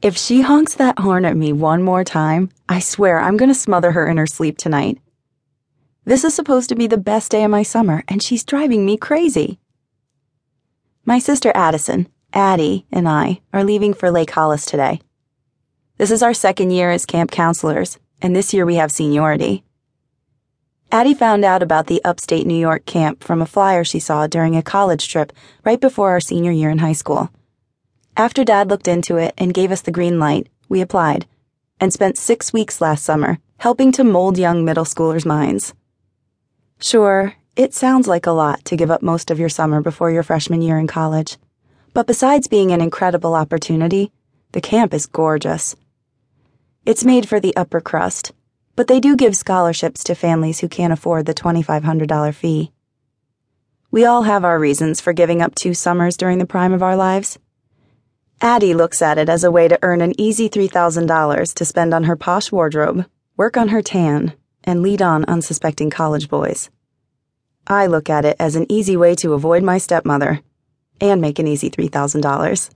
If she honks that horn at me one more time, I swear I'm going to smother her in her sleep tonight. This is supposed to be the best day of my summer, and she's driving me crazy. My sister Addison, Addie, and I are leaving for Lake Hollis today. This is our second year as camp counselors, and this year we have seniority. Addie found out about the upstate New York camp from a flyer she saw during a college trip right before our senior year in high school. After Dad looked into it and gave us the green light, we applied, and spent 6 weeks last summer helping to mold young middle schoolers' minds. Sure, it sounds like a lot to give up most of your summer before your freshman year in college, but besides being an incredible opportunity, the camp is gorgeous. It's made for the upper crust, but they do give scholarships to families who can't afford the $2,500 fee. We all have our reasons for giving up 2 summers during the prime of our lives. Addie looks at it as a way to earn an easy $3,000 to spend on her posh wardrobe, work on her tan, and lead on unsuspecting college boys. I look at it as an easy way to avoid my stepmother and make an easy $3,000.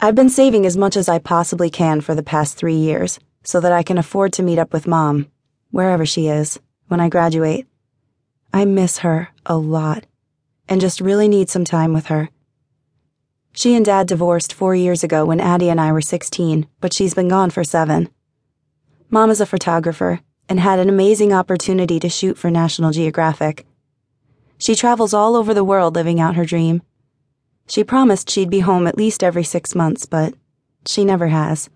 I've been saving as much as I possibly can for the past 3 years so that I can afford to meet up with Mom, wherever she is, when I graduate. I miss her a lot and just really need some time with her. She and Dad divorced 4 years ago when Addie and I were 16, but she's been gone for 7. Mom is a photographer and had an amazing opportunity to shoot for National Geographic. She travels all over the world living out her dream. She promised she'd be home at least every 6 months, but she never has.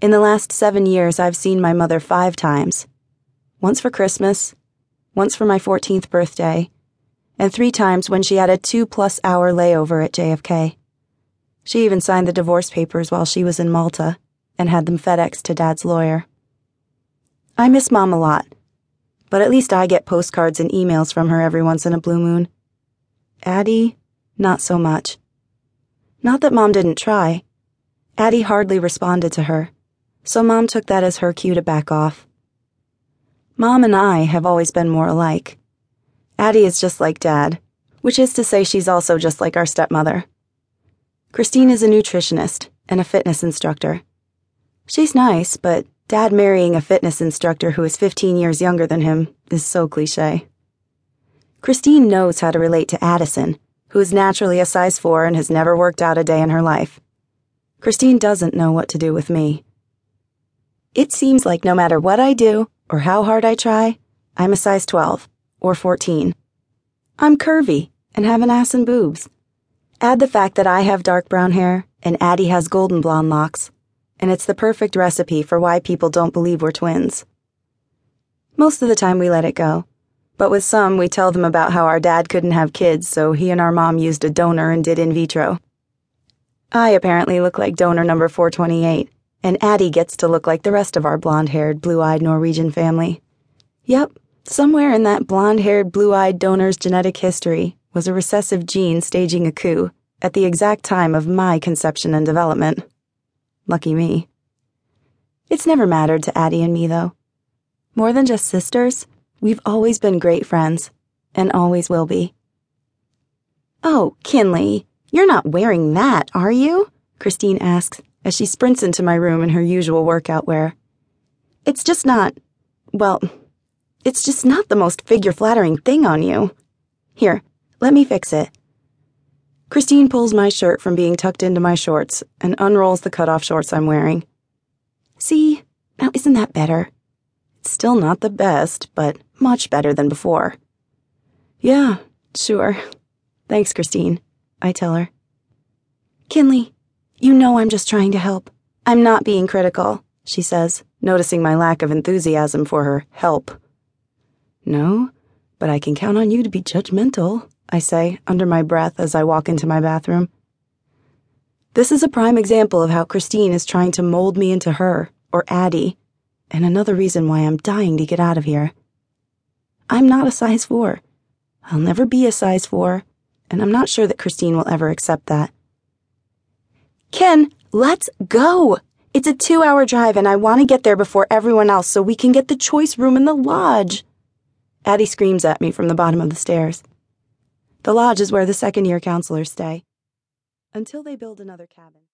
In the last 7 years, I've seen my mother 5 times. Once for Christmas, once for my 14th birthday, and 3 times when she had a 2+ hour layover at JFK. She even signed the divorce papers while she was in Malta and had them FedExed to Dad's lawyer. I miss Mom a lot, but at least I get postcards and emails from her every once in a blue moon. Addie, not so much. Not that Mom didn't try. Addie hardly responded to her, so Mom took that as her cue to back off. Mom and I have always been more alike. Addie is just like Dad, which is to say she's also just like our stepmother. Christine is a nutritionist and a fitness instructor. She's nice, but Dad marrying a fitness instructor who is 15 years younger than him is so cliché. Christine knows how to relate to Addison, who is naturally a size 4 and has never worked out a day in her life. Christine doesn't know what to do with me. It seems like no matter what I do or how hard I try, I'm a size 12. Or 14. I'm curvy and have an ass and boobs. Add the fact that I have dark brown hair and Addie has golden blonde locks, and it's the perfect recipe for why people don't believe we're twins. Most of the time we let it go, but with some we tell them about how our dad couldn't have kids, so he and our mom used a donor and did in vitro. I apparently look like donor number 428, and Addie gets to look like the rest of our blonde-haired, blue-eyed Norwegian family. Yep. Somewhere in that blonde-haired, blue-eyed donor's genetic history was a recessive gene staging a coup at the exact time of my conception and development. Lucky me. It's never mattered to Addie and me, though. More than just sisters, we've always been great friends, and always will be. "Oh, Kinley, you're not wearing that, are you?" Christine asks as she sprints into my room in her usual workout wear. "It's just not, well... It's just not the most figure-flattering thing on you. Here, let me fix it." Christine pulls my shirt from being tucked into my shorts and unrolls the cutoff shorts I'm wearing. "See? Now isn't that better?" It's still not the best, but much better than before. "Yeah, sure. Thanks, Christine," I tell her. "Kinley, you know I'm just trying to help. I'm not being critical," she says, noticing my lack of enthusiasm for her help. "No, but I can count on you to be judgmental," I say under my breath as I walk into my bathroom. This is a prime example of how Christine is trying to mold me into her, or Addie, and another reason why I'm dying to get out of here. I'm not a size 4. I'll never be a size 4, and I'm not sure that Christine will ever accept that. "Ken, let's go! It's a 2-hour drive, and I want to get there before everyone else so we can get the choice room in the lodge!" Addie screams at me from the bottom of the stairs. The lodge is where the second-year counselors stay, until they build another cabin.